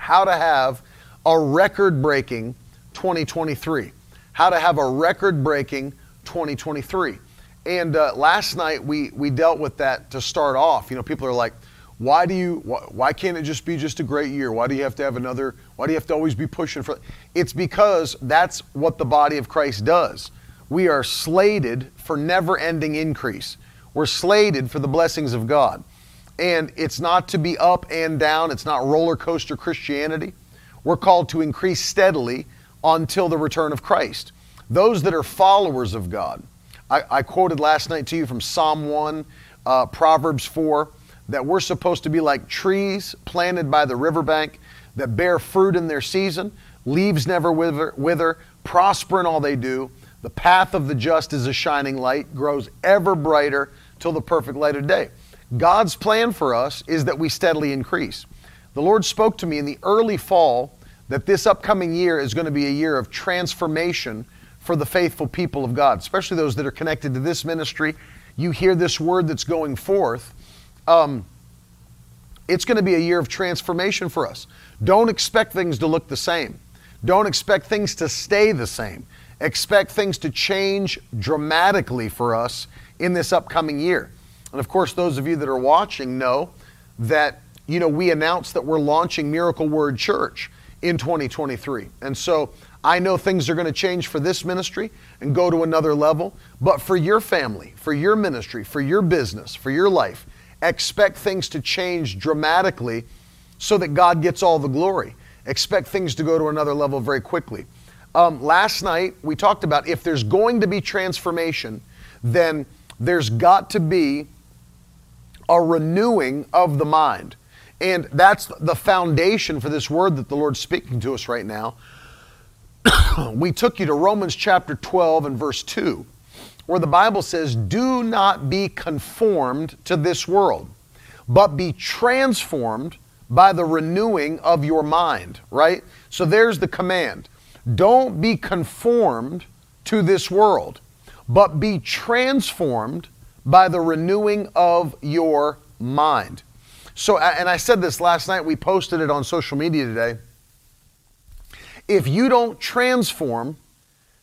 how to have a record-breaking 2023. How to have a record-breaking 2023. And last night we dealt with that to start off. You know, people are like, why can't it just be just a great year? Why do you have to have another? Why do you have to always be pushing for? It's because that's what the body of Christ does. We are slated for never-ending increase. We're slated for the blessings of God. And it's not to be up and down. It's not roller coaster Christianity. We're called to increase steadily until the return of Christ. Those that are followers of God, I quoted last night to you from Psalm 1, Proverbs 4, that we're supposed to be like trees planted by the riverbank that bear fruit in their season, leaves never wither, prosper in all they do. The path of the just is a shining light, grows ever brighter till the perfect light of day. God's plan for us is that we steadily increase. The Lord spoke to me in the early fall that this upcoming year is going to be a year of transformation for the faithful people of God, especially those that are connected to this ministry. You hear this word that's going forth. It's going to be a year of transformation for us. Don't expect things to look the same. Don't expect things to stay the same. Expect things to change dramatically for us in this upcoming year. And of course, those of you that are watching know that, you know, we announced that we're launching Miracle Word Church in 2023. And so I know things are going to change for this ministry and go to another level, but for your family, for your ministry, for your business, for your life, expect things to change dramatically so that God gets all the glory. Expect things to go to another level very quickly. Last night, we talked about if there's going to be transformation, then there's got to be a renewing of the mind. And that's the foundation for this word that the Lord's speaking to us right now. We took you to Romans chapter 12 and verse 2, where the Bible says, "Do not be conformed to this world, but be transformed by the renewing of your mind." Right? So there's the command. Don't be conformed to this world, but be transformed by the renewing of your mind. So, and I said this last night, we posted it on social media today. If you don't transform,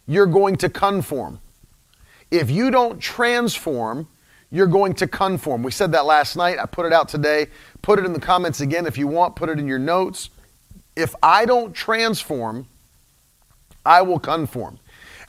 you're going to conform. If you don't transform, you're going to conform. We said that last night. I put it out today. Put it in the comments again if you want. Put it in your notes. If I don't transform, I will conform.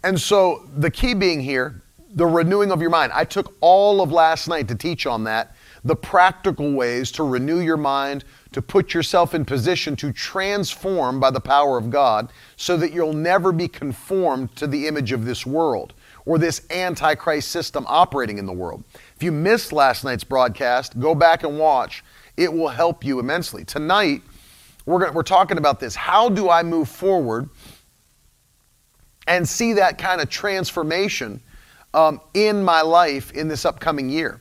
And so the key being here, the renewing of your mind. I took all of last night to teach on that, the practical ways to renew your mind, to put yourself in position to transform by the power of God so that you'll never be conformed to the image of this world or this antichrist system operating in the world. If you missed last night's broadcast, go back and watch. It will help you immensely. Tonight, we're talking about this. How do I move forward and see that kind of transformation in my life in this upcoming year?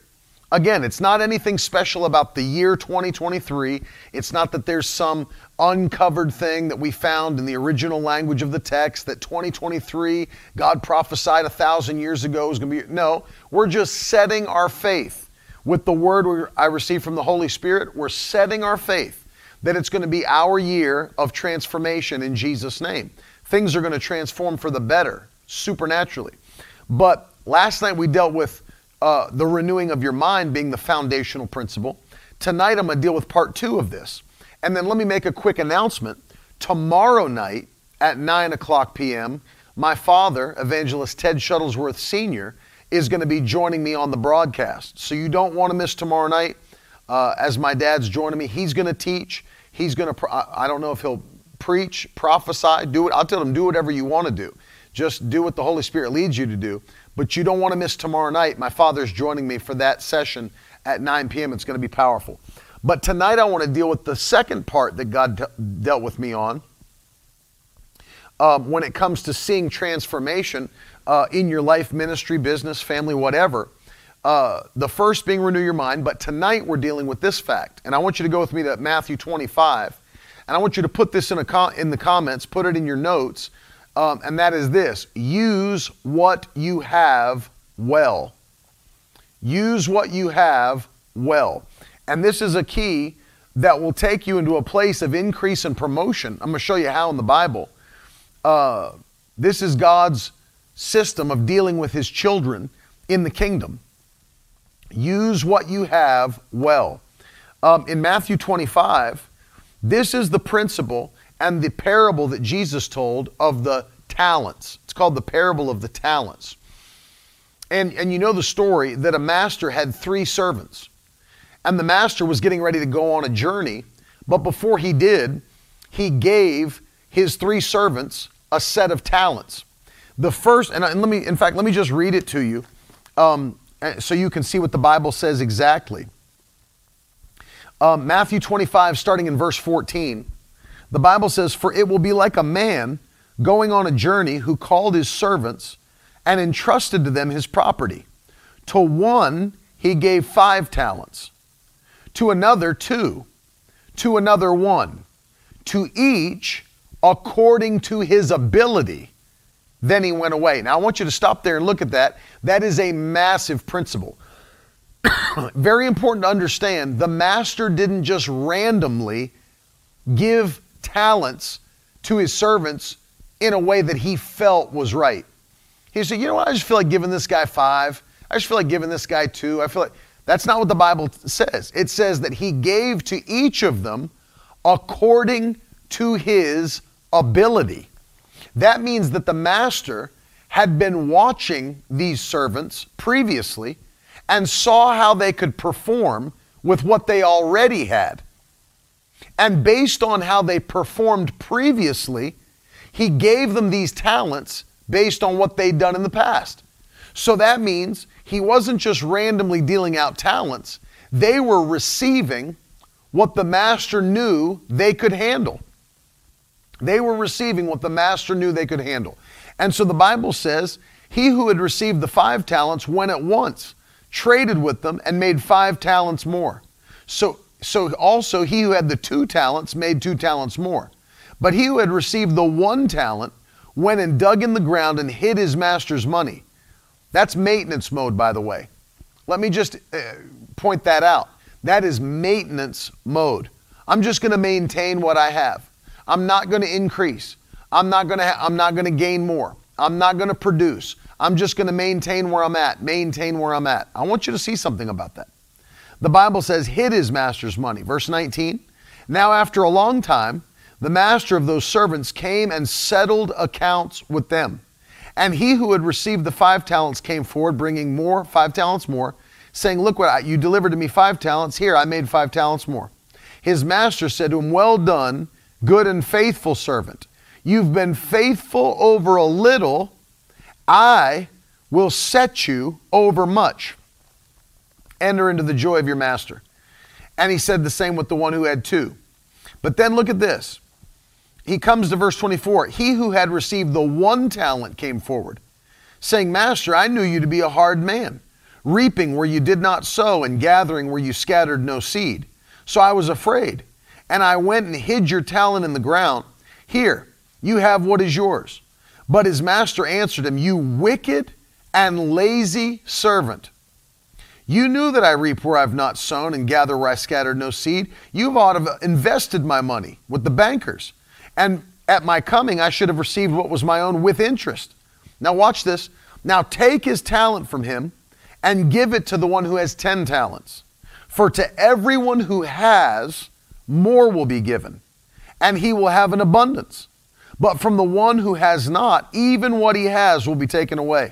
Again, it's not anything special about the year 2023. It's not that there's some uncovered thing that we found in the original language of the text that 2023, God prophesied 1,000 years ago is going to be. No, we're just setting our faith with the word I received from the Holy Spirit. We're setting our faith that it's going to be our year of transformation in Jesus' name. Things are going to transform for the better, supernaturally. But last night we dealt with the renewing of your mind being the foundational principle. Tonight I'm going to deal with part 2 of this. And then let me make a quick announcement. Tomorrow night at 9:00 p.m., my father, evangelist Ted Shuttlesworth Sr., is going to be joining me on the broadcast. So you don't want to miss tomorrow night. As my dad's joining me, he's going to teach. He's going to, I don't know if he'll preach, prophesy, do it. I'll tell them, do whatever you want to do. Just do what the Holy Spirit leads you to do. But you don't want to miss tomorrow night. My father's joining me for that session at 9 p.m. It's going to be powerful. But tonight I want to deal with the second part that God dealt with me on when it comes to seeing transformation in your life, ministry, business, family, whatever. The first being renew your mind, but tonight we're dealing with this fact. And I want you to go with me to Matthew 25. And I want you to put this in the comments, put it in your notes. And that is this: use what you have well. Use what you have well. And this is a key that will take you into a place of increase and promotion. I'm going to show you how in the Bible. This is God's system of dealing with his children in the kingdom. Use what you have well. In Matthew 25, this is the principle and the parable that Jesus told of the talents. It's called the parable of the talents. And you know the story that a master had three servants. And the master was getting ready to go on a journey. But before he did, he gave his three servants a set of talents. The first, and let me just read it to you. So you can see what the Bible says exactly. Matthew 25, starting in verse 14, the Bible says, "For it will be like a man going on a journey who called his servants and entrusted to them his property. To one, he gave 5 talents, to another 2, to another 1, to each according to his ability. Then he went away." Now I want you to stop there and look at that. That is a massive principle. Very important to understand. The master didn't just randomly give talents to his servants in a way that he felt was right. He said, you know what? I just feel like giving this guy 5. I just feel like giving this guy 2. I feel like that's not what the Bible says. It says that he gave to each of them according to his ability. That means that the master had been watching these servants previously and saw how they could perform with what they already had. And based on how they performed previously, he gave them these talents based on what they'd done in the past. So that means he wasn't just randomly dealing out talents. They were receiving what the master knew they could handle. They were receiving what the master knew they could handle. And so the Bible says, he who had received the 5 talents went at once, traded with them, and made 5 talents more. So also he who had the 2 talents made 2 talents more. But he who had received the 1 talent went and dug in the ground and hid his master's money. That's maintenance mode, by the way. Let me just point that out. That is maintenance mode. I'm just going to maintain what I have. I'm not going to increase. I'm not going to gain more. I'm not going to produce. I'm just going to maintain where I'm at. Maintain where I'm at. I want you to see something about that. The Bible says, hid his master's money. Verse 19. Now, after a long time, the master of those servants came and settled accounts with them. And he who had received the 5 talents came forward, bringing more, 5 talents more, saying, look what you delivered to me 5 talents. Here, I made 5 talents more. His master said to him, well done, good and faithful servant. You've been faithful over a little. I will set you over much. Enter into the joy of your master. And he said the same with the one who had 2. But then look at this. He comes to verse 24. He who had received the 1 talent came forward, saying, Master, I knew you to be a hard man, reaping where you did not sow and gathering where you scattered no seed. So I was afraid, and I went and hid your talent in the ground. Here, you have what is yours. But his master answered him, you wicked and lazy servant. You knew that I reap where I've not sown and gather where I scattered no seed. You ought to have invested my money with the bankers. And at my coming, I should have received what was my own with interest. Now watch this. Now take his talent from him and give it to the one who has 10 talents. For to everyone who has, more will be given, and he will have an abundance. But from the one who has not, even what he has will be taken away.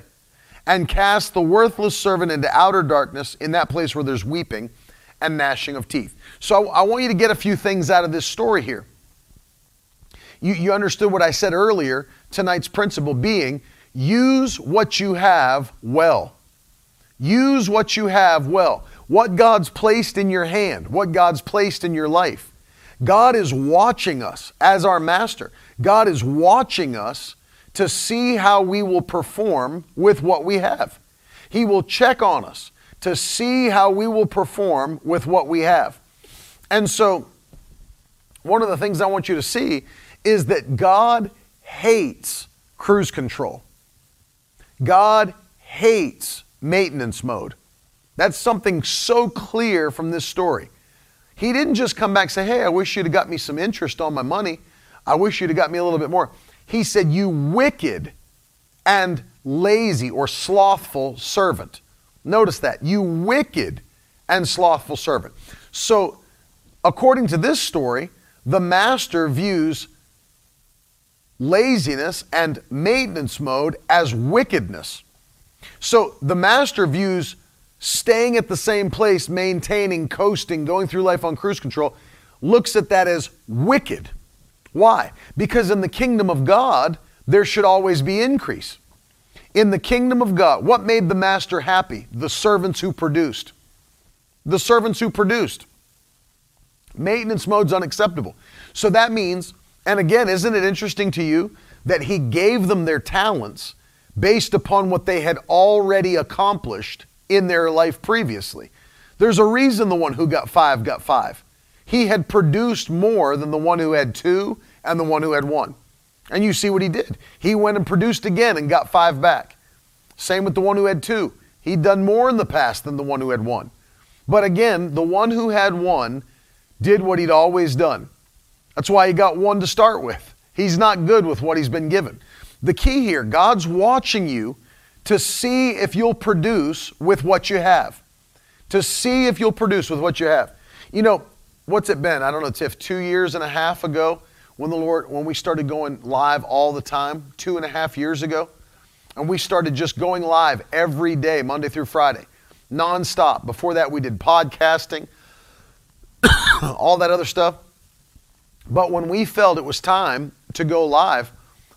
And cast the worthless servant into outer darkness, in that place where there's weeping and gnashing of teeth. So I want you to get a few things out of this story here. You understood what I said earlier, tonight's principle being, use what you have well. Use what you have well. what God's placed in your hand, what God's placed in your life. God is watching us as our master. God is watching us to see how we will perform with what we have. He will check on us to see how we will perform with what we have. And so one of the things I want you to see is that God hates cruise control. God hates maintenance mode. That's something so clear from this story. He didn't just come back and say, hey, I wish you'd have got me some interest on my money. I wish you'd have got me a little bit more. He said, you wicked and lazy or slothful servant. Notice that, you wicked and slothful servant. So according to this story, the master views laziness and maintenance mode as wickedness. So the master views staying at the same place, maintaining, coasting, going through life on cruise control, looks at that as wicked. Why? Because in the kingdom of God, there should always be increase. In the kingdom of God, what made the master happy? The servants who produced. The servants who produced. Maintenance mode's unacceptable. So that means, and again, isn't it interesting to you that he gave them their talents based upon what they had already accomplished in their life previously? There's a reason the one who got five got five. He had produced more than the one who had two and the one who had one. And you see what he did. He went and produced again and got five back. Same with the one who had two. He'd done more in the past than the one who had one. But again, the one who had one did what he'd always done. That's why he got one to start with. He's not good with what he's been given. The key here, God's watching you to see if you'll produce with what you have. To see if you'll produce with what you have. You know, what's it been? I don't know, Tiff, 2.5 years ago when we started going live all the time, 2.5 years ago, and we started just going live every day, Monday through Friday, nonstop. Before that, we did podcasting, all that other stuff. But when we felt it was time to go live,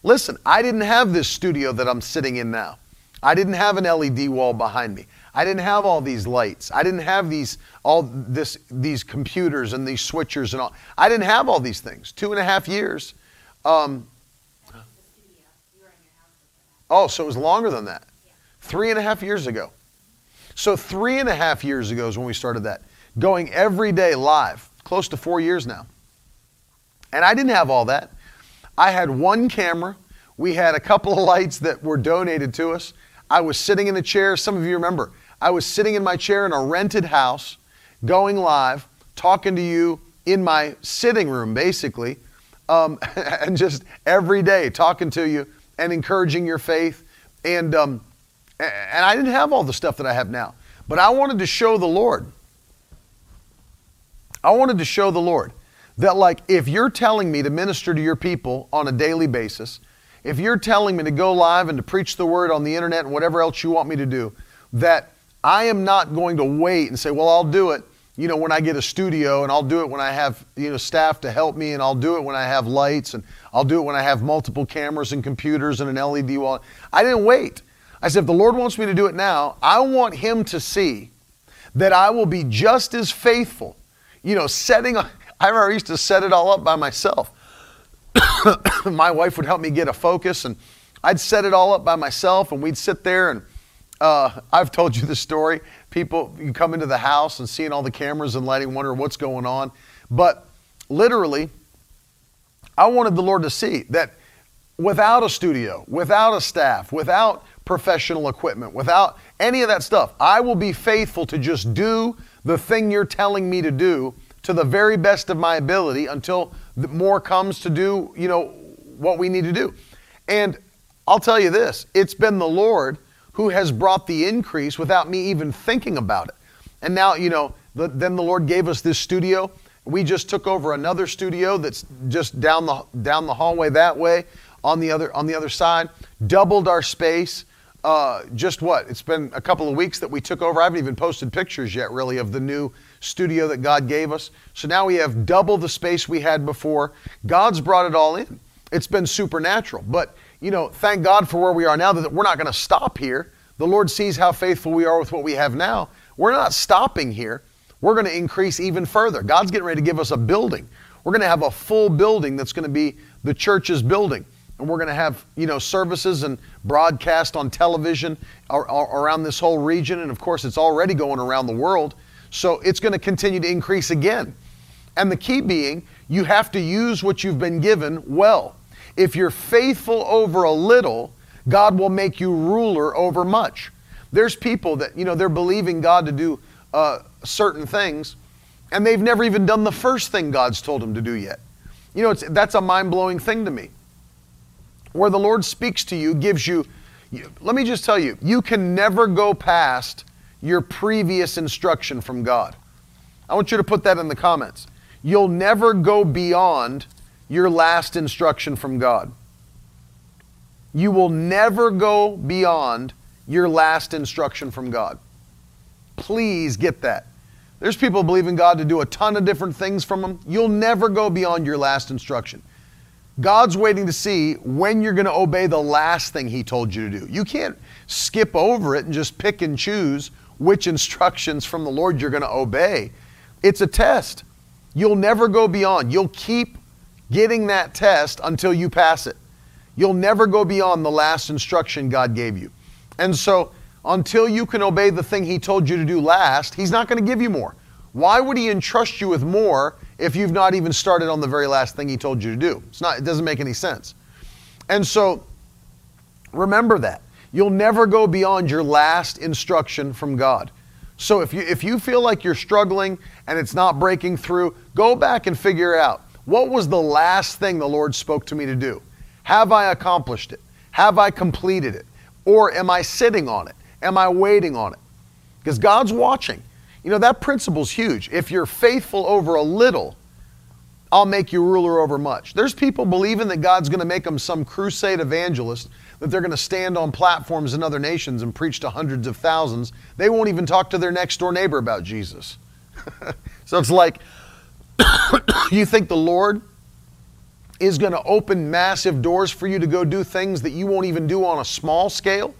listen, I didn't have this studio that I'm sitting in now. I didn't have an LED wall behind me. I didn't have all these lights. I didn't have these computers and these switchers and all. I didn't have all these things. 2.5 years. So it was longer than that. Yeah. 3.5 years ago. So 3.5 years ago is when we started that. Going every day live. Close to 4 years now. And I didn't have all that. I had one camera. We had a couple of lights that were donated to us. I was sitting in a chair. Some of you remember, I was sitting in my chair in a rented house, going live, talking to you in my sitting room, basically, and just every day talking to you and encouraging your faith. And I didn't have all the stuff that I have now, but I wanted to show the Lord. I wanted to show the Lord that, like, if you're telling me to minister to your people on a daily basis, if you're telling me to go live and to preach the word on the internet and whatever else you want me to do, that I am not going to wait and say, well, I'll do it, you know, when I get a studio, and I'll do it when I have, you know, staff to help me, and I'll do it when I have lights, and I'll do it when I have multiple cameras and computers and an LED wall. I didn't wait. I said, if the Lord wants me to do it now, I want him to see that I will be just as faithful, you know, setting up. I remember I used to set it all up by myself. My wife would help me get a focus, and I'd set it all up by myself, and we'd sit there, and I've told you the story. People, you come into the house and seeing all the cameras and lighting, wondering what's going on. But literally, I wanted the Lord to see that without a studio, without a staff, without professional equipment, without any of that stuff, I will be faithful to just do the thing you're telling me to do to the very best of my ability until more comes to do, you know, what we need to do. And I'll tell you this, it's been the Lord who has brought the increase without me even thinking about it. And now, you know, then the Lord gave us this studio. We just took over another studio that's just down the hallway that way on the other side, doubled our space. It's been a couple of weeks that we took over. I haven't even posted pictures yet, really, of the new studio that God gave us. So now we have double the space we had before. God's brought it all in. It's been supernatural. But, you know, thank God for where we are now, that we're not going to stop here. The Lord sees how faithful we are with what we have now. We're not stopping here. We're going to increase even further. God's getting ready to give us a building. We're going to have a full building that's going to be the church's building. And we're going to have, services and broadcast on television around this whole region. And of course, it's already going around the world. So it's going to continue to increase again. And the key being, you have to use what you've been given well. If you're faithful over a little, God will make you ruler over much. There's people that, they're believing God to do certain things, and they've never even done the first thing God's told them to do yet. That's a mind-blowing thing to me. Where the Lord speaks to you, gives you, let me just tell you, you can never go past your previous instruction from God. I want you to put that in the comments. You'll never go beyond your last instruction from God. You will never go beyond your last instruction from God. Please get that. There's people believing God to do a ton of different things from them. You'll never go beyond your last instruction. God's waiting to see when you're going to obey the last thing He told you to do. You can't skip over it and just pick and choose which instructions from the Lord you're going to obey. It's a test. You'll never go beyond. You'll keep getting that test until you pass it. You'll never go beyond the last instruction God gave you. And so until you can obey the thing He told you to do last, He's not going to give you more. Why would He entrust you with more if you've not even started on the very last thing He told you to do? It doesn't make any sense. And so remember that. You'll never go beyond your last instruction from God. So if you feel like you're struggling and it's not breaking through, go back and figure out, what was the last thing the Lord spoke to me to do? Have I accomplished it? Have I completed it? Or am I sitting on it? Am I waiting on it? Because God's watching. That principle's huge. If you're faithful over a little, I'll make you ruler over much. There's people believing that God's going to make them some crusade evangelist, that they're going to stand on platforms in other nations and preach to hundreds of thousands. They won't even talk to their next door neighbor about Jesus. So it's like, you think the Lord is going to open massive doors for you to go do things that you won't even do on a small scale?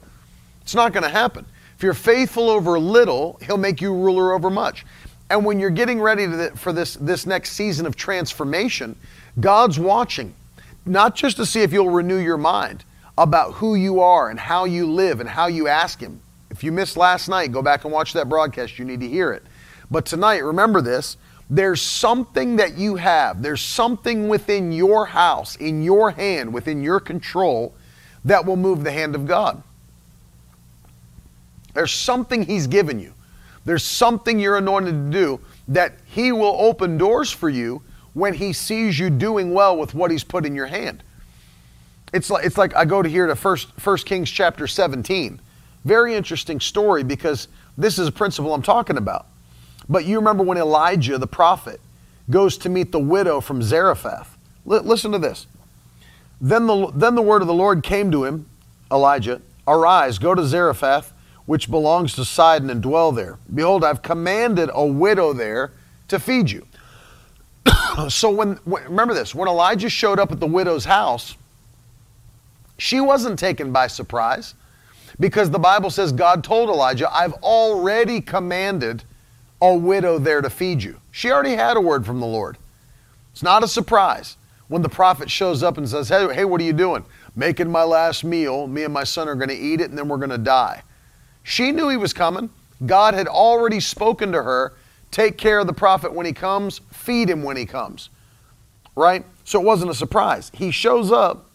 It's not going to happen. If you're faithful over little, He'll make you ruler over much. And when you're getting ready for this next season of transformation, God's watching, not just to see if you'll renew your mind about who you are and how you live and how you ask Him. If you missed last night, go back and watch that broadcast. You need to hear it. But tonight, remember this. There's something that you have. There's something within your house, in your hand, within your control that will move the hand of God. There's something He's given you. There's something you're anointed to do that He will open doors for you when He sees you doing well with what He's put in your hand. It's like I go to here to 1 Kings chapter 17. Very interesting story, because this is a principle I'm talking about. But you remember when Elijah, the prophet, goes to meet the widow from Zarephath. Listen to this. Then the word of the Lord came to him, Elijah, "Arise, go to Zarephath, which belongs to Sidon, and dwell there. Behold, I've commanded a widow there to feed you." So when Elijah showed up at the widow's house, she wasn't taken by surprise, because the Bible says God told Elijah, "I've already commanded a widow there to feed you." She already had a word from the Lord. It's not a surprise when the prophet shows up and says, "Hey, what are you doing?" "Making my last meal. Me and my son are going to eat it, and then we're going to die." She knew he was coming. God had already spoken to her, take care of the prophet when he comes, feed him when he comes, right? So it wasn't a surprise. He shows up,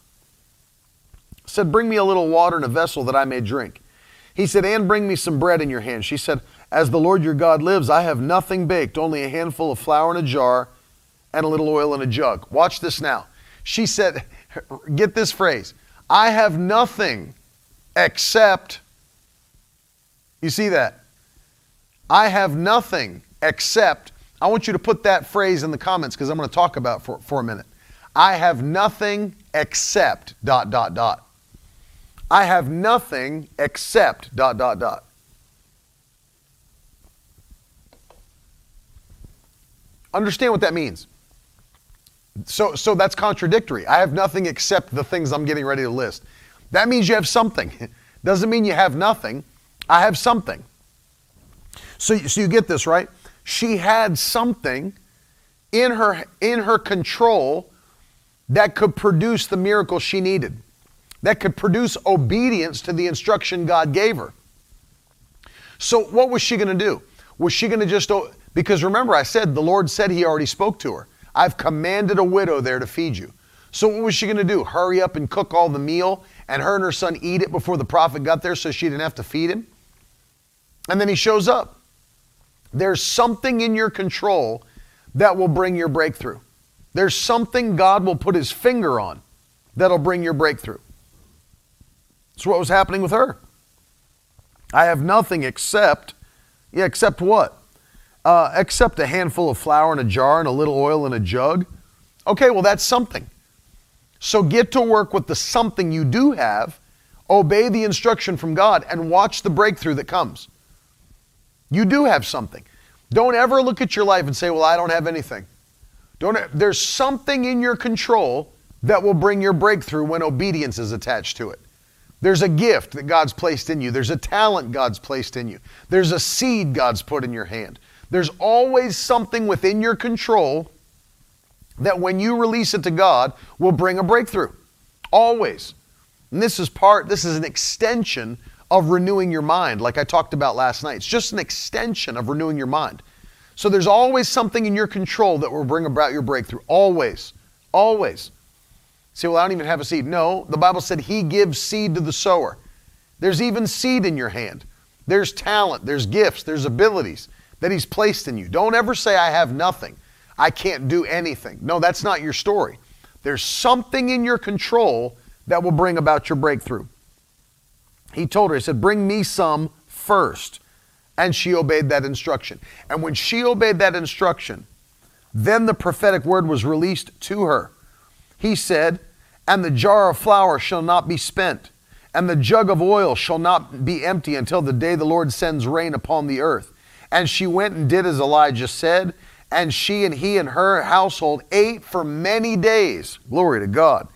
said, "Bring me a little water in a vessel that I may drink." He said, "And bring me some bread in your hand." She said, "As the Lord your God lives, I have nothing baked, only a handful of flour in a jar and a little oil in a jug." Watch this now. She said, get this phrase, "I have nothing except," you see that? "I have nothing except," I want you to put that phrase in the comments, because I'm going to talk about for a minute. "I have nothing except ... I have nothing except ... Understand what that means. So that's contradictory. I have nothing except the things I'm getting ready to list. That means you have something. Doesn't mean you have nothing. I have something. So you get this, right? She had something in her control that could produce the miracle she needed, that could produce obedience to the instruction God gave her. So what was she going to do? Was she going to just, because remember I said, the Lord said he already spoke to her. I've commanded a widow there to feed you. So what was she going to do? Hurry up and cook all the meal and her son eat it before the prophet got there so she didn't have to feed him? And then he shows up. There's something in your control that will bring your breakthrough. There's something God will put his finger on that'll bring your breakthrough. That's what was happening with her. I have nothing except what? Except a handful of flour in a jar and a little oil in a jug. Okay, well, that's something. So get to work with the something you do have, obey the instruction from God, and watch the breakthrough that comes. You do have something. Don't ever look at your life and say, well, I don't have anything. There's something in your control that will bring your breakthrough when obedience is attached to it. There's a gift that God's placed in you. There's a talent God's placed in you. There's a seed God's put in your hand. There's always something within your control that when you release it to God will bring a breakthrough. Always. And this is an extension of renewing your mind, like I talked about last night. It's just an extension of renewing your mind. So there's always something in your control that will bring about your breakthrough. Always. Always. Say, well, I don't even have a seed. No, the Bible said he gives seed to the sower. There's even seed in your hand. There's talent, there's gifts, there's abilities that he's placed in you. Don't ever say, I have nothing. I can't do anything. No, that's not your story. There's something in your control that will bring about your breakthrough. He told her, he said, bring me some first. And she obeyed that instruction. And when she obeyed that instruction, then the prophetic word was released to her. He said, and the jar of flour shall not be spent, and the jug of oil shall not be empty until the day the Lord sends rain upon the earth. And she went and did as Elijah said, and she and he and her household ate for many days. Glory to God.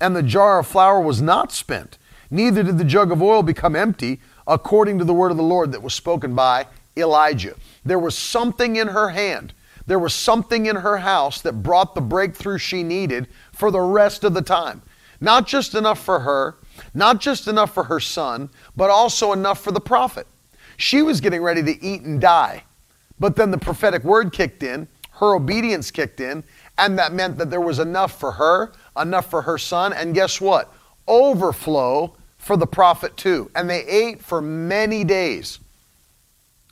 And the jar of flour was not spent, neither did the jug of oil become empty, according to the word of the Lord that was spoken by Elijah. There was something in her hand. There was something in her house that brought the breakthrough she needed for the rest of the time. Not just enough for her, not just enough for her son, but also enough for the prophet. She was getting ready to eat and die. But then the prophetic word kicked in, her obedience kicked in, and that meant that there was enough for her son, and guess what? Overflow for the prophet too. And they ate for many days.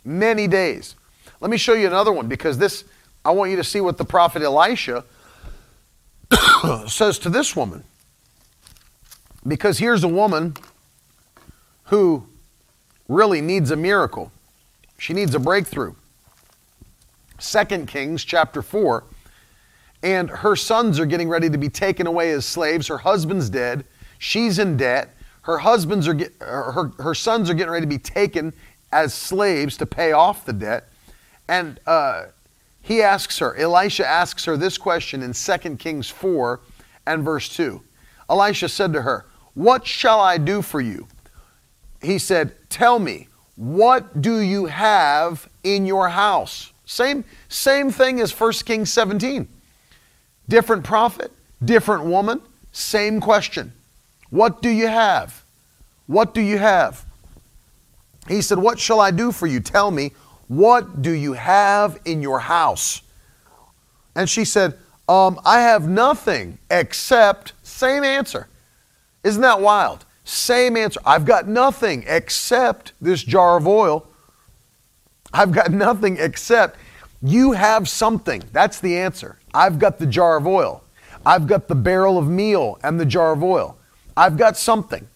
Many days. Let me show you another one, because I want you to see what the prophet Elisha says to this woman. Because here's a woman who really needs a miracle. She needs a breakthrough. 2 Kings chapter 4. And her sons are getting ready to be taken away as slaves. Her husband's dead. She's in debt. Her sons are getting ready to be taken as slaves to pay off the debt. And Elisha asks her this question in 2 Kings 4 and verse 2. Elisha said to her, what shall I do for you? He said, tell me, what do you have in your house? Same thing as 1 Kings 17. Different prophet, different woman, same question. What do you have? What do you have? He said, what shall I do for you? Tell me, what do you have in your house? And she said, I have nothing except, same answer. Isn't that wild? Same answer. I've got nothing except this jar of oil. I've got nothing except, you have something. That's the answer. I've got the jar of oil. I've got the barrel of meal and the jar of oil. I've got something.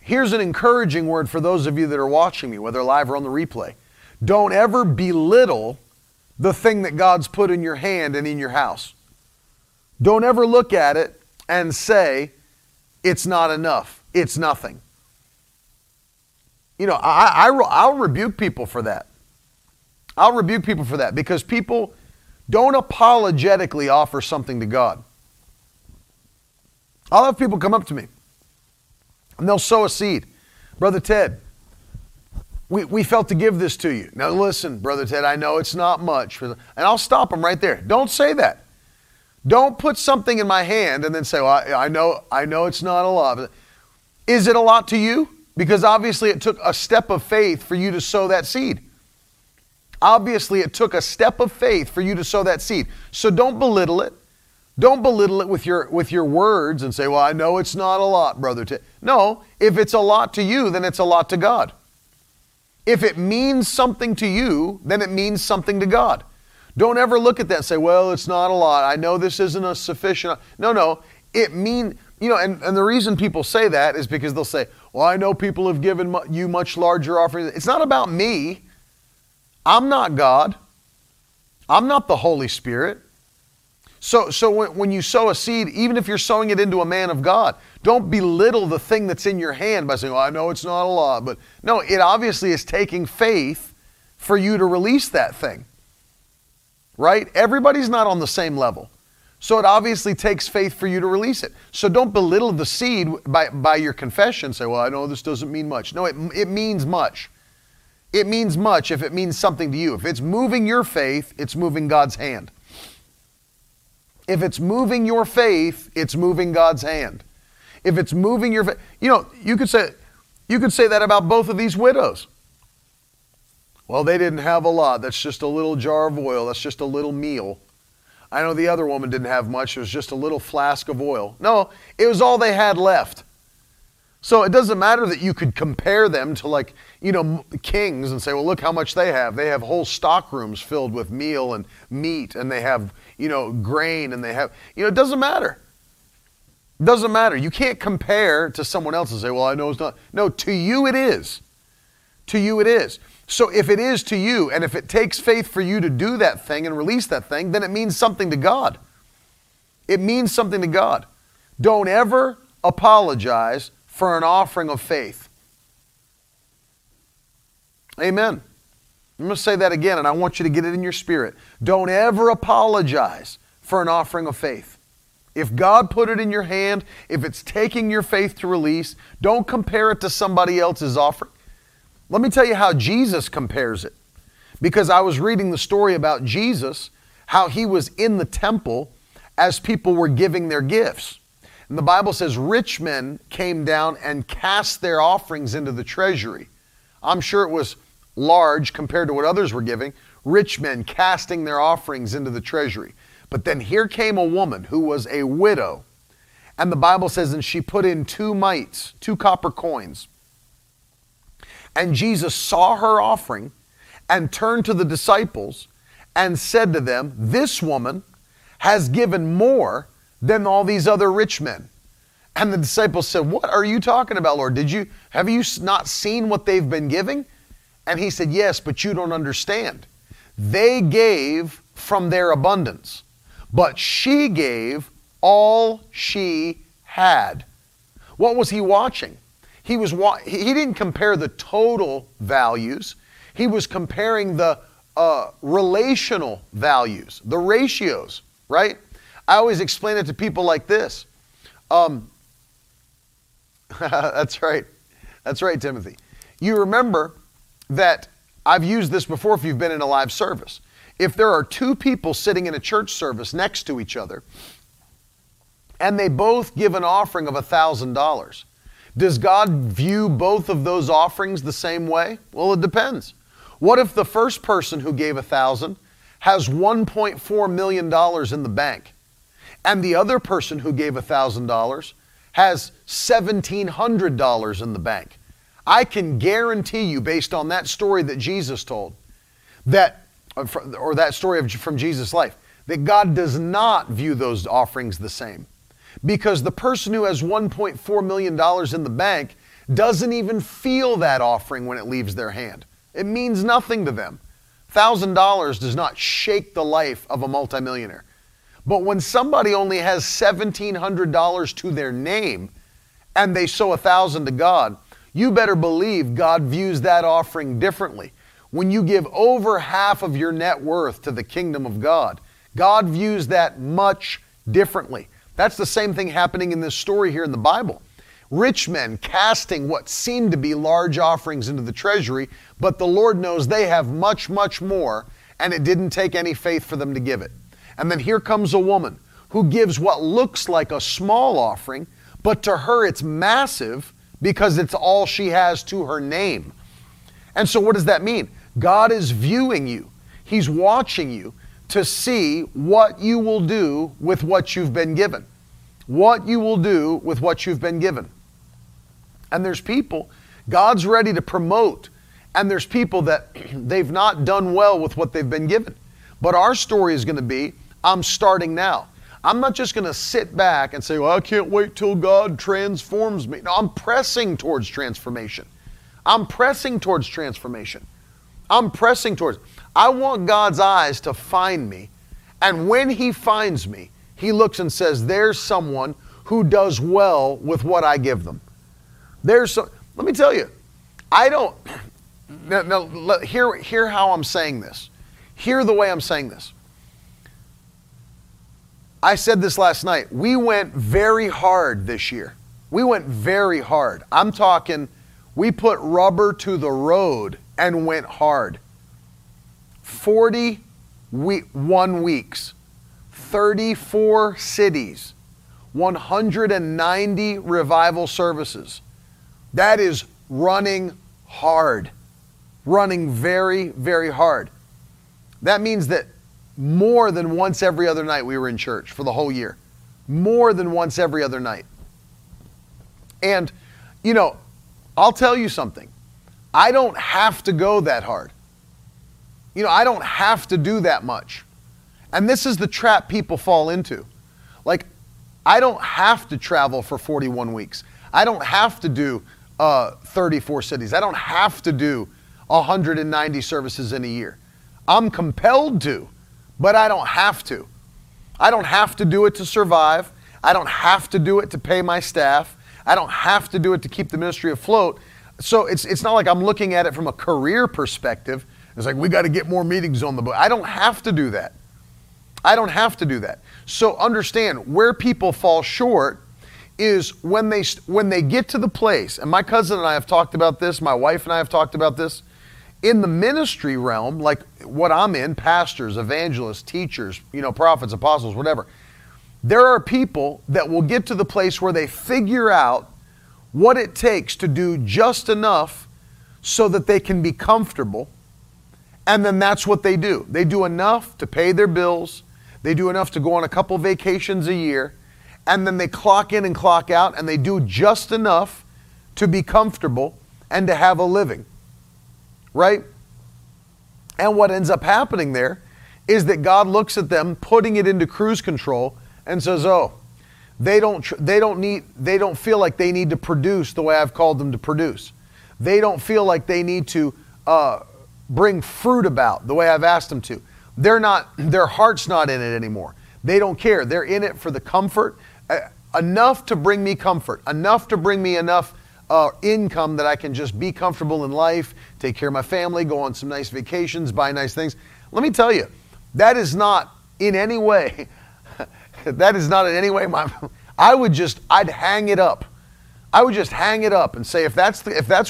Here's an encouraging word for those of you that are watching me, whether live or on the replay. Don't ever belittle the thing that God's put in your hand and in your house. Don't ever look at it and say, it's not enough. It's nothing. You know, I'll rebuke people for that. I'll rebuke people for that, because people don't apologetically offer something to God. I'll have people come up to me and they'll sow a seed. Brother Ted, We felt to give this to you. Now listen, Brother Ted, I know it's not much. And I'll stop him right there. Don't say that. Don't put something in my hand and then say, well, I know it's not a lot. Is it a lot to you? Because obviously it took a step of faith for you to sow that seed. Obviously it took a step of faith for you to sow that seed. So don't belittle it. Don't belittle it with your words and say, well, I know it's not a lot, Brother Ted. No, if it's a lot to you, then it's a lot to God. If it means something to you, then it means something to God. Don't ever look at that and say, well, it's not a lot. I know this isn't a sufficient. No. It means, and the reason people say that is because they'll say, well, I know people have given you much larger offerings. It's not about me. I'm not God. I'm not the Holy Spirit. So when you sow a seed, even if you're sowing it into a man of God, don't belittle the thing that's in your hand by saying, well, I know it's not a lot, but no, it obviously is taking faith for you to release that thing, right? Everybody's not on the same level. So it obviously takes faith for you to release it. So don't belittle the seed by your confession. Say, well, I know this doesn't mean much. No, it means much. It means much if it means something to you. If it's moving your faith, it's moving God's hand. If it's moving your faith, it's moving God's hand. If it's moving your faith, you could say that about both of these widows. Well, they didn't have a lot. That's just a little jar of oil. That's just a little meal. I know the other woman didn't have much. It was just a little flask of oil. No, it was all they had left. So it doesn't matter that you could compare them to kings and say, well, look how much they have. They have whole stockrooms filled with meal and meat, and they have grain, and they have, it doesn't matter. It doesn't matter. You can't compare to someone else and say, well, I know it's not. No, to you it is. To you it is. So if it is to you, and if it takes faith for you to do that thing and release that thing, then it means something to God. It means something to God. Don't ever apologize for an offering of faith. Amen. I'm going to say that again, and I want you to get it in your spirit. Don't ever apologize for an offering of faith. If God put it in your hand, if it's taking your faith to release, don't compare it to somebody else's offering. Let me tell you how Jesus compares it. Because I was reading the story about Jesus, how he was in the temple as people were giving their gifts. And the Bible says rich men came down and cast their offerings into the treasury. I'm sure it was large compared to what others were giving, rich men casting their offerings into the treasury. But then here came a woman who was a widow. And the Bible says, and she put in 2 mites, 2 copper coins. And Jesus saw her offering and turned to the disciples and said to them, this woman has given more than all these other rich men. And the disciples said, what are you talking about, Lord? Have you not seen what they've been giving? And he said, yes, but you don't understand. They gave from their abundance, but she gave all she had. What was he watching? He didn't compare the total values. He was comparing the relational values, the ratios, right? I always explain it to people like this. That's right. That's right, Timothy. You remember that I've used this before if you've been in a live service. If there are 2 people sitting in a church service next to each other and they both give an offering of $1,000, does God view both of those offerings the same way? Well, it depends. What if the first person who gave $1,000 has $1.4 million in the bank and the other person who gave $1,000 has $1,700 in the bank? I can guarantee you, based on that story that Jesus told, that story from Jesus' life, that God does not view those offerings the same, because the person who has $1.4 million in the bank doesn't even feel that offering when it leaves their hand. It means nothing to them. $1,000 does not shake the life of a multimillionaire. But when somebody only has $1,700 to their name and they sow $1,000 to God, you better believe God views that offering differently. When you give over half of your net worth to the kingdom of God, God views that much differently. That's the same thing happening in this story here in the Bible. Rich men casting what seemed to be large offerings into the treasury, but the Lord knows they have much, much more, and it didn't take any faith for them to give it. And then here comes a woman who gives what looks like a small offering, but to her it's massive because it's all she has to her name. And so what does that mean? God is viewing you. He's watching you to see what you will do with what you've been given. What you will do with what you've been given. And there's people God's ready to promote, and there's people that they've not done well with what they've been given. But our story is going to be, I'm starting now. I'm not just going to sit back and say, well, I can't wait till God transforms me. No, I'm pressing towards transformation. I want God's eyes to find me. And when He finds me, He looks and says, there's someone who does well with what I give them. Let me tell you, hear how I'm saying this. Hear the way I'm saying this. I said this last night. We went very hard this year. I'm talking, we put rubber to the road and went hard. 41 weeks, 34 cities, 190 revival services. That is running hard, running very, very hard. That means that more than once every other night we were in church for the whole year. More than once every other night. And, you know, I'll tell you something. I don't have to go that hard. You know, I don't have to do that much. And this is the trap people fall into. Like, I don't have to travel for 41 weeks. I don't have to do 34 cities. I don't have to do 190 services in a year. I'm compelled to, but I don't have to. I don't have to do it to survive. I don't have to do it to pay my staff. I don't have to do it to keep the ministry afloat. So it's not like I'm looking at it from a career perspective. It's like, we got to get more meetings on the book. I don't have to do that. So understand where people fall short is when they get to the place, and my cousin and I have talked about this, my wife and I have talked about this, in the ministry realm, like what I'm in, pastors, evangelists, teachers, prophets, apostles, whatever. There are people that will get to the place where they figure out what it takes to do just enough so that they can be comfortable. And then that's what they do. They do enough to pay their bills. They do enough to go on a couple vacations a year. And then they clock in and clock out, and they do just enough to be comfortable and to have a living, right? And what ends up happening there is that God looks at them, putting it into cruise control, and says, oh, they don't feel like they need to produce the way I've called them to produce. They don't feel like they need to bring fruit about the way I've asked them to. Their heart's not in it anymore. They don't care. They're in it for the comfort, enough to bring me comfort, enough to bring me enough income that I can just be comfortable in life, take care of my family, go on some nice vacations, buy nice things. Let me tell you, that is not in any way I'd hang it up. I would just hang it up and say, if that's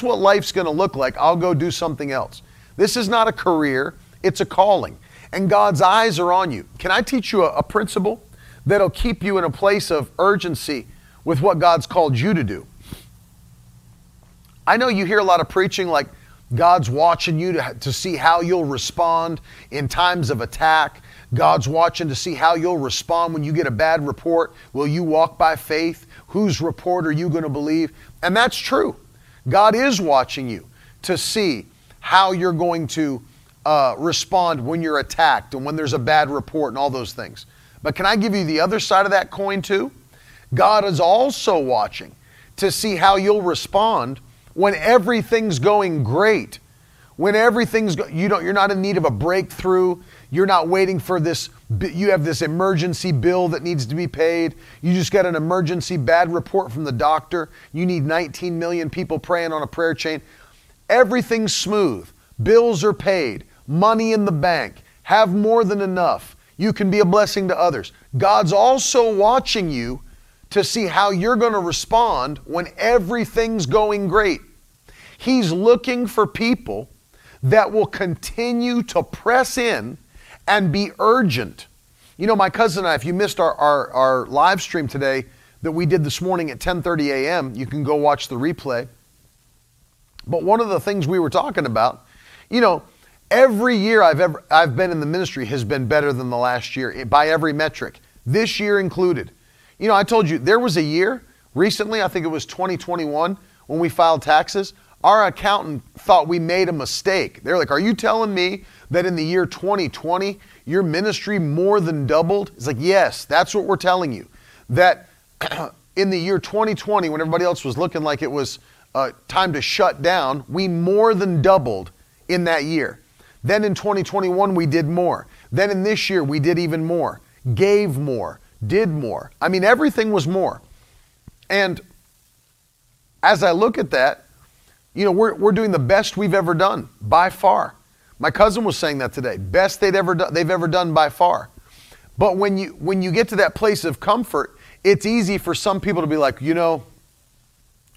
what life's going to look like, I'll go do something else. This is not a career, it's a calling. And God's eyes are on you. Can I teach you a principle that'll keep you in a place of urgency with what God's called you to do? I know you hear a lot of preaching like God's watching you to see how you'll respond in times of attack. God's watching to see how you'll respond when you get a bad report. Will you walk by faith? Whose report are you going to believe? And that's true. God is watching you to see how you're going to respond when you're attacked and when there's a bad report and all those things. But can I give you the other side of that coin too? God is also watching to see how you'll respond when everything's going great. When everything's you're not in need of a breakthrough. You're not waiting for this. You have this emergency bill that needs to be paid. You just got an emergency bad report from the doctor. You need 19 million people praying on a prayer chain. Everything's smooth. Bills are paid. Money in the bank. Have more than enough. You can be a blessing to others. God's also watching you to see how you're going to respond when everything's going great. He's looking for people that will continue to press in and be urgent. You know, my cousin and I, if you missed our live stream today that we did this morning at 10:30 a.m., you can go watch the replay. But one of the things we were talking about, you know, every year I've been in the ministry has been better than the last year by every metric, this year included. You know, I told you there was a year recently, I think it was 2021, when we filed taxes, our accountant thought we made a mistake. They're like, are you telling me that in the year 2020, your ministry more than doubled? It's like, yes, that's what we're telling you. That in the year 2020, when everybody else was looking like it was time to shut down, we more than doubled in that year. Then in 2021, we did more. Then in this year, we did even more, gave more, did more. I mean, everything was more. And as I look at that, you know, we're doing the best we've ever done by far. My cousin was saying that today, best they've ever done by far. But when you get to that place of comfort, it's easy for some people to be like, you know,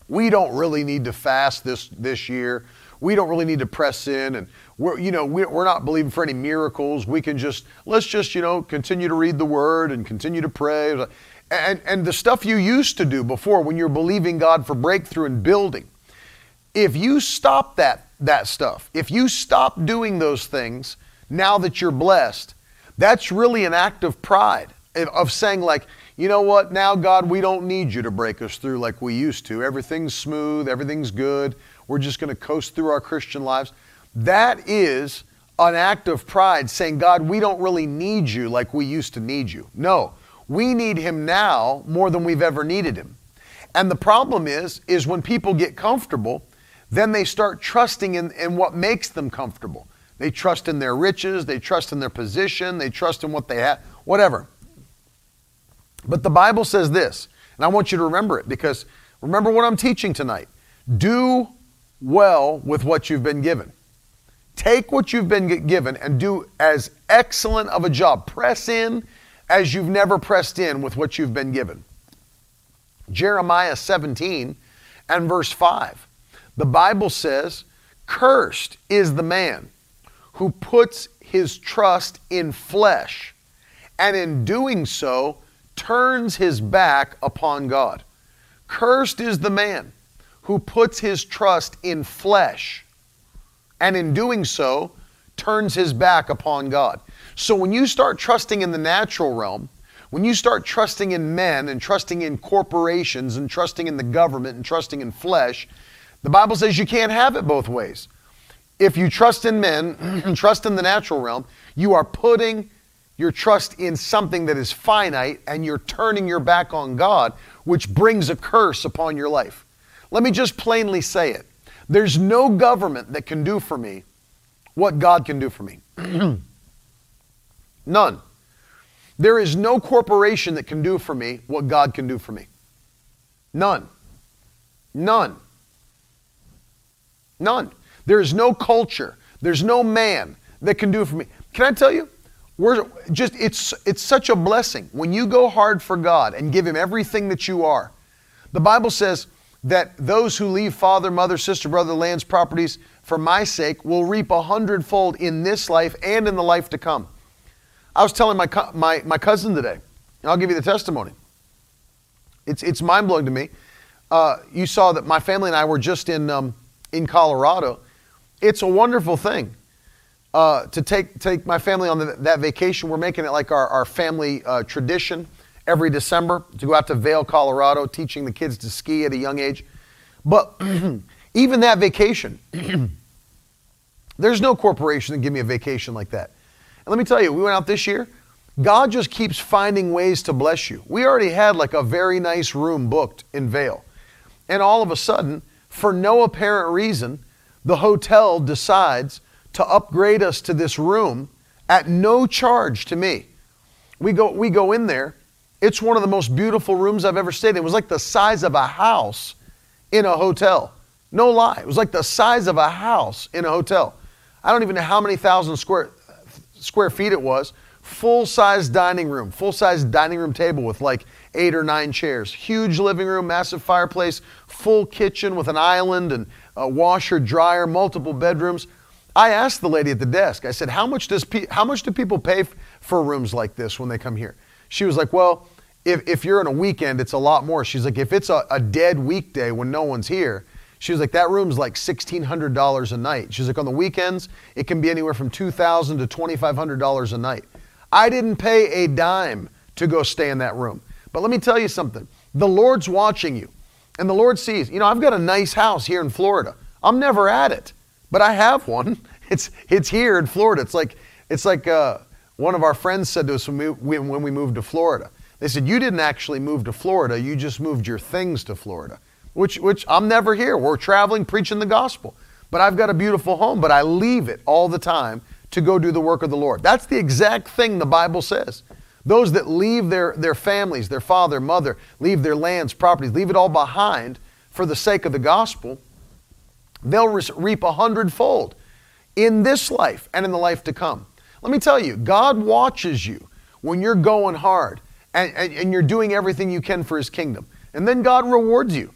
we don't really need to fast this year. We don't really need to press in, and we're not believing for any miracles. We can let's continue to read the word and continue to pray. And the stuff you used to do before when you're believing God for breakthrough and building, if you stop that stuff, if you stop doing those things now that you're blessed, that's really an act of pride of saying like, you know what, now God, we don't need you to break us through like we used to. Everything's smooth, everything's good. We're just going to coast through our Christian lives. That is an act of pride saying, God, we don't really need you like we used to need you. No, we need him now more than we've ever needed him. And the problem is when people get comfortable, then they start trusting in what makes them comfortable. They trust in their riches. They trust in their position. They trust in what they have, whatever. But the Bible says this, and I want you to remember it because remember what I'm teaching tonight. Do well with what you've been given. Take what you've been given and do as excellent of a job. Press in as you've never pressed in with what you've been given. Jeremiah 17 and verse 5. The Bible says, cursed is the man who puts his trust in flesh and in doing so turns his back upon God. Cursed is the man who puts his trust in flesh and in doing so turns his back upon God. So when you start trusting in the natural realm, when you start trusting in men and trusting in corporations and trusting in the government and trusting in flesh, the Bible says you can't have it both ways. If you trust in men and trust in the natural realm, you are putting your trust in something that is finite and you're turning your back on God, which brings a curse upon your life. Let me just plainly say it. There's no government that can do for me what God can do for me. None. There is no corporation that can do for me what God can do for me. None. There is no culture. There's no man that can do for me. Can I tell you? It's such a blessing when you go hard for God and give him everything that you are. The Bible says that those who leave father, mother, sister, brother, lands, properties for my sake will reap 100-fold in this life and in the life to come. I was telling my cousin today, and I'll give you the testimony. It's mind-blowing to me. You saw that my family and I were just in Colorado. It's a wonderful thing to take my family on that vacation. We're making it like our family tradition every December to go out to Vail, Colorado, teaching the kids to ski at a young age. But even that vacation, there's no corporation that give me a vacation like that. And let me tell you, we went out this year. God just keeps finding ways to bless you. We already had like a very nice room booked in Vail. And all of a sudden, for no apparent reason, the hotel decides to upgrade us to this room at no charge to me. We go in there. It's one of the most beautiful rooms I've ever stayed in. It was like the size of a house in a hotel. No lie. It was like the size of a house in a hotel. I don't even know how many thousand square feet it was full-size dining room table with like 8 or 9 chairs, huge living room, massive fireplace, full kitchen with an island and a washer, dryer, multiple bedrooms. I asked the lady at the desk, I said, how much do people pay for rooms like this when they come here? She was like, well, if you're on a weekend, it's a lot more. She's like, if it's a dead weekday when no one's here, she was like, that room's like $1,600 a night. She's like, on the weekends, it can be anywhere from $2,000 to $2,500 a night. I didn't pay a dime to go stay in that room. But let me tell you something. The Lord's watching you, and the Lord sees. You know, I've got a nice house here in Florida. I'm never at it, but I have one. It's here in Florida. It's like one of our friends said to us when we moved to Florida. They said, you didn't actually move to Florida. You just moved your things to Florida. Which I'm never here. We're traveling, preaching the gospel. But I've got a beautiful home, but I leave it all the time to go do the work of the Lord. That's the exact thing the Bible says. Those that leave their families, their father, mother, leave their lands, properties, leave it all behind for the sake of the gospel, they'll reap 100-fold in this life and in the life to come. Let me tell you, God watches you when you're going hard and you're doing everything you can for His kingdom. And then God rewards you.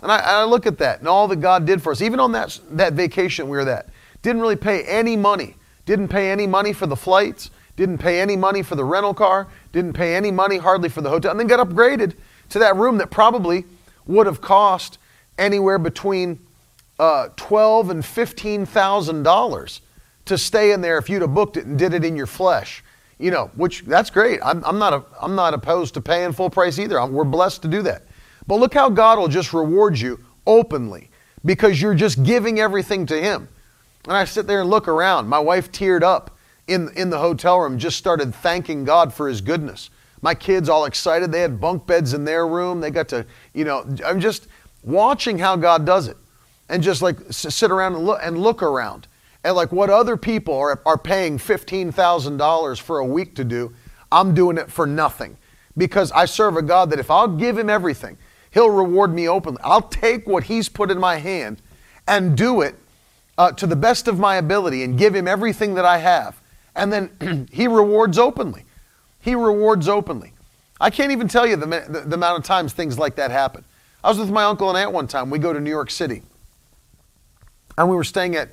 And I look at that and all that God did for us, even on that vacation we were at. Didn't really pay any money. Didn't pay any money for the flights. Didn't pay any money for the rental car. Didn't pay any money hardly for the hotel. And then got upgraded to that room that probably would have cost anywhere between $12,000 and $15,000 to stay in there if you'd have booked it and did it in your flesh. You know, which that's great. I'm not opposed to paying full price either. We're blessed to do that. But look how God will just reward you openly because you're just giving everything to Him. And I sit there and look around. My wife teared up in the hotel room, just started thanking God for His goodness. My kids all excited. They had bunk beds in their room. They got to, you know, I'm just watching how God does it and just like sit around and look around at like what other people are paying $15,000 for a week to do. I'm doing it for nothing because I serve a God that if I'll give Him everything, He'll reward me openly. I'll take what He's put in my hand and do it to the best of my ability and give Him everything that I have. And then He rewards openly. He rewards openly. I can't even tell you the amount of times things like that happen. I was with my uncle and aunt one time. We go to New York City. And we were staying at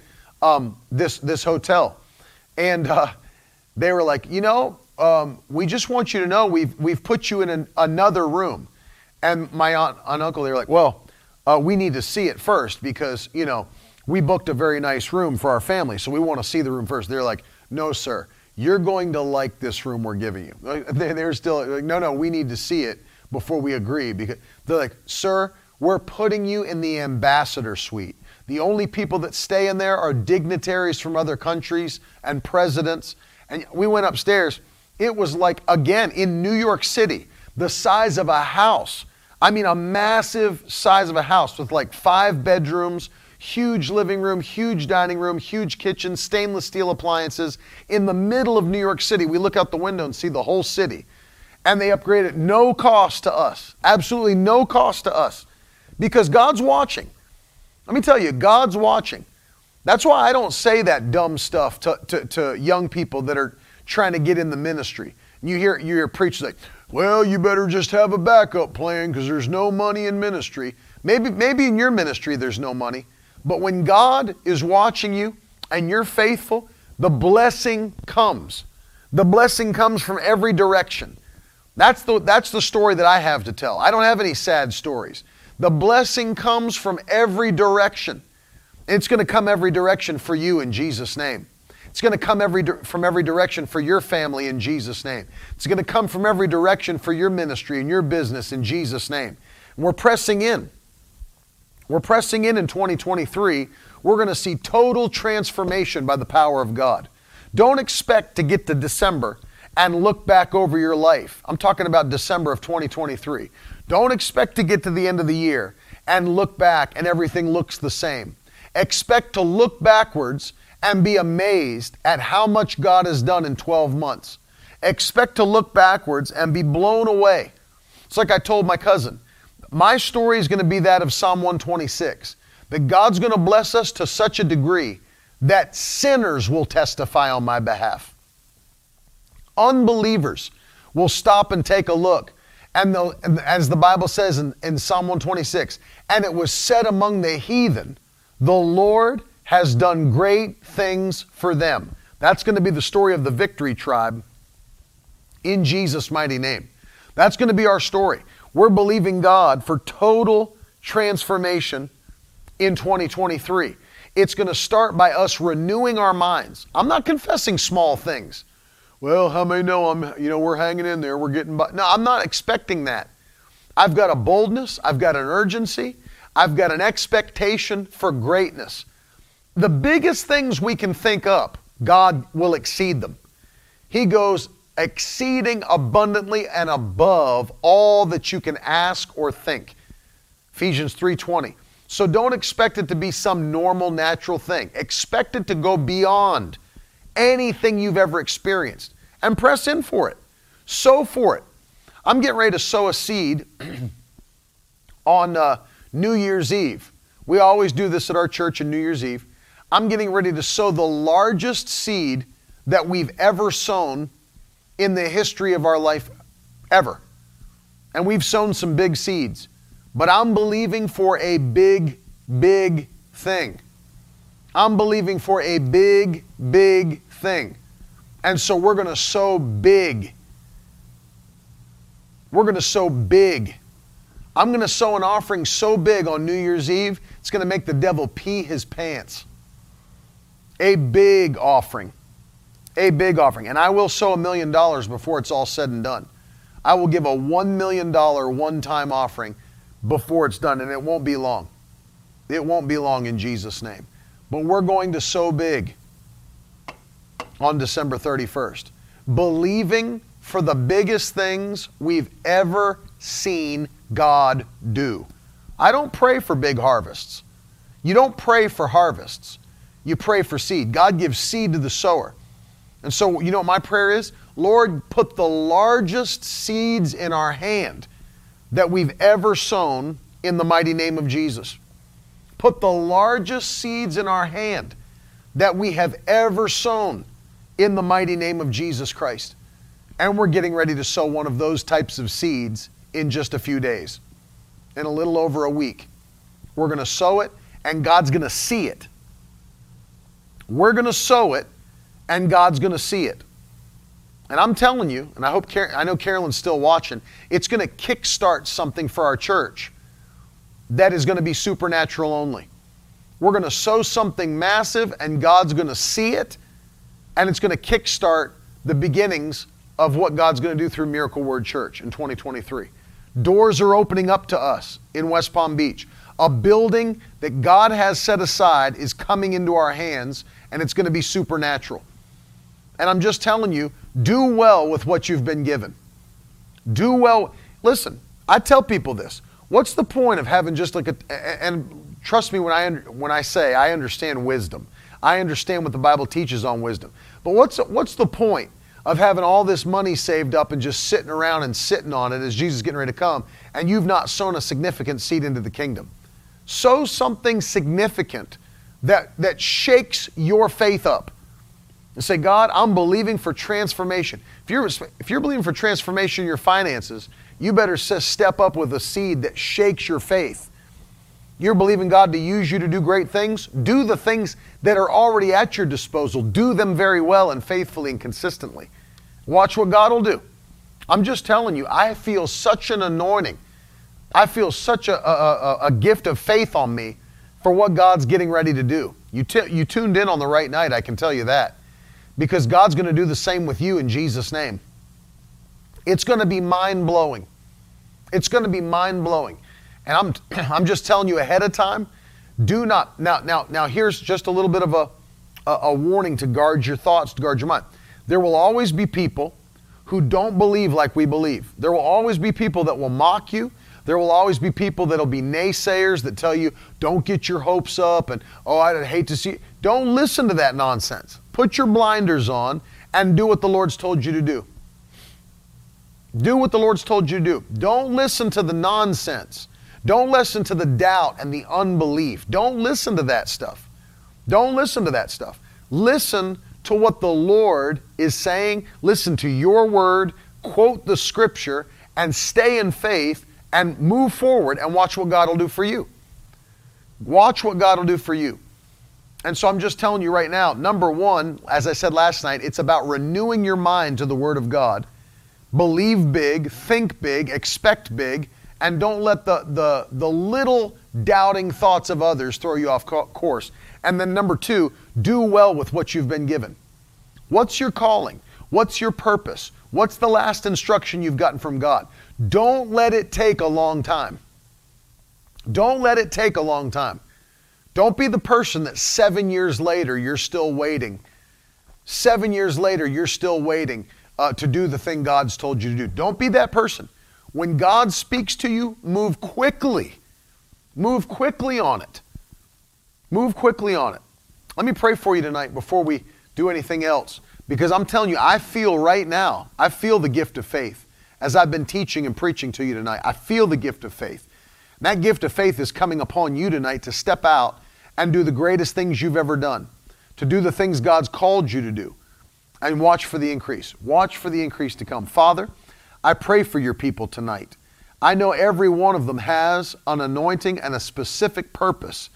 this hotel. And they were like, you know, we just want you to know we've put you in another room. And my aunt and uncle, they were like, well, we need to see it first because, you know, we booked a very nice room for our family. So we want to see the room first. They're like, no, sir, you're going to like this room we're giving you. They're still like, no, we need to see it before we agree. Because they're like, sir, we're putting you in the ambassador suite. The only people that stay in there are dignitaries from other countries and presidents. And we went upstairs. It was like, again, in New York City, the size of a house. I mean, a massive size of a house with like 5 bedrooms, huge living room, huge dining room, huge kitchen, stainless steel appliances. In the middle of New York City, we look out the window and see the whole city. And they upgraded no cost to us. Absolutely no cost to us. Because God's watching. Let me tell you, God's watching. That's why I don't say that dumb stuff to young people that are trying to get in the ministry. You hear preachers like, well, you better just have a backup plan because there's no money in ministry. Maybe in your ministry there's no money. But when God is watching you and you're faithful, the blessing comes. The blessing comes from every direction. That's the story that I have to tell. I don't have any sad stories. The blessing comes from every direction. It's going to come every direction for you in Jesus' name. It's going to come from every direction for your family in Jesus' name. It's going to come from every direction for your ministry and your business in Jesus' name. And we're pressing in. We're pressing in 2023. We're going to see total transformation by the power of God. Don't expect to get to December and look back over your life. I'm talking about December of 2023. Don't expect to get to the end of the year and look back and everything looks the same. Expect to look backwards and be amazed at how much God has done in 12 months. Expect to look backwards and be blown away. It's like I told my cousin, my story is going to be that of Psalm 126, that God's going to bless us to such a degree that sinners will testify on my behalf. unbelievers will stop and take a look. And as the Bible says in Psalm 126, and it was said among the heathen, the Lord has done great things for them. That's going to be the story of the victory tribe in Jesus' mighty name. That's going to be our story. We're believing God for total transformation in 2023. It's going to start by us renewing our minds. I'm not confessing small things. Well, how many know we're hanging in there, we're getting by. No, I'm not expecting that. I've got a boldness, I've got an urgency, I've got an expectation for greatness. The biggest things we can think up, God will exceed them. He goes exceeding abundantly and above all that you can ask or think. Ephesians 3:20. So don't expect it to be some normal, natural thing. Expect it to go beyond anything you've ever experienced. And press in for it. Sow for it. I'm getting ready to sow a seed on New Year's Eve. We always do this at our church on New Year's Eve. I'm getting ready to sow the largest seed that we've ever sown in the history of our life ever. And we've sown some big seeds. But I'm believing for a big, big thing. I'm believing for a big, big thing. And so we're going to sow big. We're going to sow big. I'm going to sow an offering so big on New Year's Eve, it's going to make the devil pee his pants. A big offering. A big offering. And I will sow $1 million before it's all said and done. I will give a $1 million one-time offering before it's done. And it won't be long. It won't be long in Jesus' name. But we're going to sow big on December 31st, believing for the biggest things we've ever seen God do. I don't pray for big harvests. You don't pray for harvests. You pray for seed. God gives seed to the sower. And so, you know what my prayer is? Lord, put the largest seeds in our hand that we've ever sown in the mighty name of Jesus. Put the largest seeds in our hand that we have ever sown in the mighty name of Jesus Christ. And we're getting ready to sow one of those types of seeds in just a few days. In a little over a week, we're going to sow it and God's going to see it. We're going to sow it and God's going to see it. And I'm telling you, and I hope I know Carolyn's still watching, it's going to kickstart something for our church that is going to be supernatural only. We're going to sow something massive and God's going to see it, and it's going to kickstart the beginnings of what God's going to do through Miracle Word Church in 2023. Doors are opening up to us in West Palm Beach. A building that God has set aside is coming into our hands, and it's going to be supernatural. And I'm just telling you, do well with what you've been given. Do well. Listen, I tell people this. What's the point of having just like and trust me when I say I understand wisdom. I understand what the Bible teaches on wisdom. But what's the point of having all this money saved up and just sitting around and sitting on it as Jesus is getting ready to come, and you've not sown a significant seed into the kingdom? Sow something significant that shakes your faith up. And say, God, I'm believing for transformation. If you're believing for transformation in your finances, you better step up with a seed that shakes your faith. You're believing God to use you to do great things. Do the things that are already at your disposal. Do them very well and faithfully and consistently. Watch what God will do. I'm just telling you, I feel such an anointing. I feel such a gift of faith on me for what God's getting ready to do. You tuned in on the right night, I can tell you that. Because God's going to do the same with you in Jesus' name. It's going to be mind-blowing. It's going to be mind-blowing. And I'm just telling you ahead of time, do not. Now here's just a little bit of a warning to guard your thoughts, to guard your mind. There will always be people who don't believe like we believe. There will always be people that will mock you. There will always be people that'll be naysayers that tell you, don't get your hopes up and, oh, I'd hate to see you. Don't listen to that nonsense. Put your blinders on and do what the Lord's told you to do. Do what the Lord's told you to do. Don't listen to the nonsense. Don't listen to the doubt and the unbelief. Don't listen to that stuff. Listen to what the Lord is saying, listen to your word, quote the scripture, and stay in faith and move forward and watch what God will do for you. Watch what God will do for you. And so I'm just telling you right now, number one, as I said last night, it's about renewing your mind to the Word of God. Believe big, think big, expect big, and don't let the little doubting thoughts of others throw you off course. And then number two, do well with what you've been given. What's your calling? What's your purpose? What's the last instruction you've gotten from God? Don't let it take a long time. Don't let it take a long time. Don't be the person that 7 years later you're still waiting. 7 years later you're still waiting to do the thing God's told you to do. Don't be that person. When God speaks to you, move quickly. Move quickly on it. Move quickly on it. Let me pray for you tonight before we do anything else. Because I'm telling you, I feel right now, I feel the gift of faith. As I've been teaching and preaching to you tonight, I feel the gift of faith. And that gift of faith is coming upon you tonight to step out and do the greatest things you've ever done. To do the things God's called you to do. And watch for the increase. Watch for the increase to come. Father, I pray for your people tonight. I know every one of them has an anointing and a specific purpose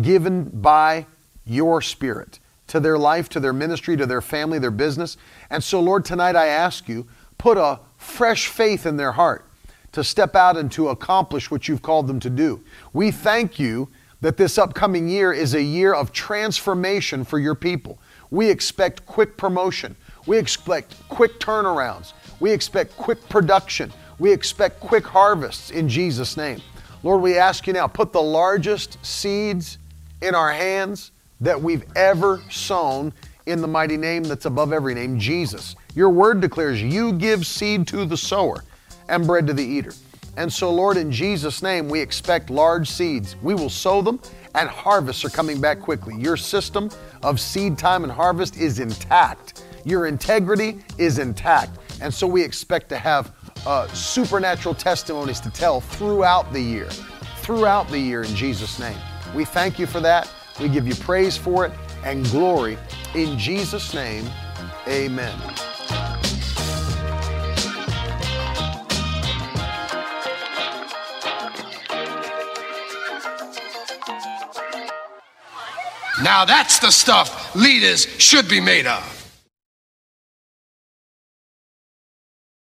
given by your Spirit to their life, to their ministry, to their family, their business. And so, Lord, tonight I ask you, put a fresh faith in their heart to step out and to accomplish what you've called them to do. We thank you that this upcoming year is a year of transformation for your people. We expect quick promotion. We expect quick turnarounds. We expect quick production. We expect quick harvests in Jesus' name. Lord, we ask you now, put the largest seeds in our hands that we've ever sown in the mighty name that's above every name, Jesus. Your word declares you give seed to the sower and bread to the eater. And so, Lord, in Jesus' name, we expect large seeds. We will sow them, and harvests are coming back quickly. Your system of seed time and harvest is intact. Your integrity is intact. And so we expect to have supernatural testimonies to tell throughout the year in Jesus' name. We thank you for that. We give you praise for it and glory in Jesus' name. Amen. Now that's the stuff leaders should be made of.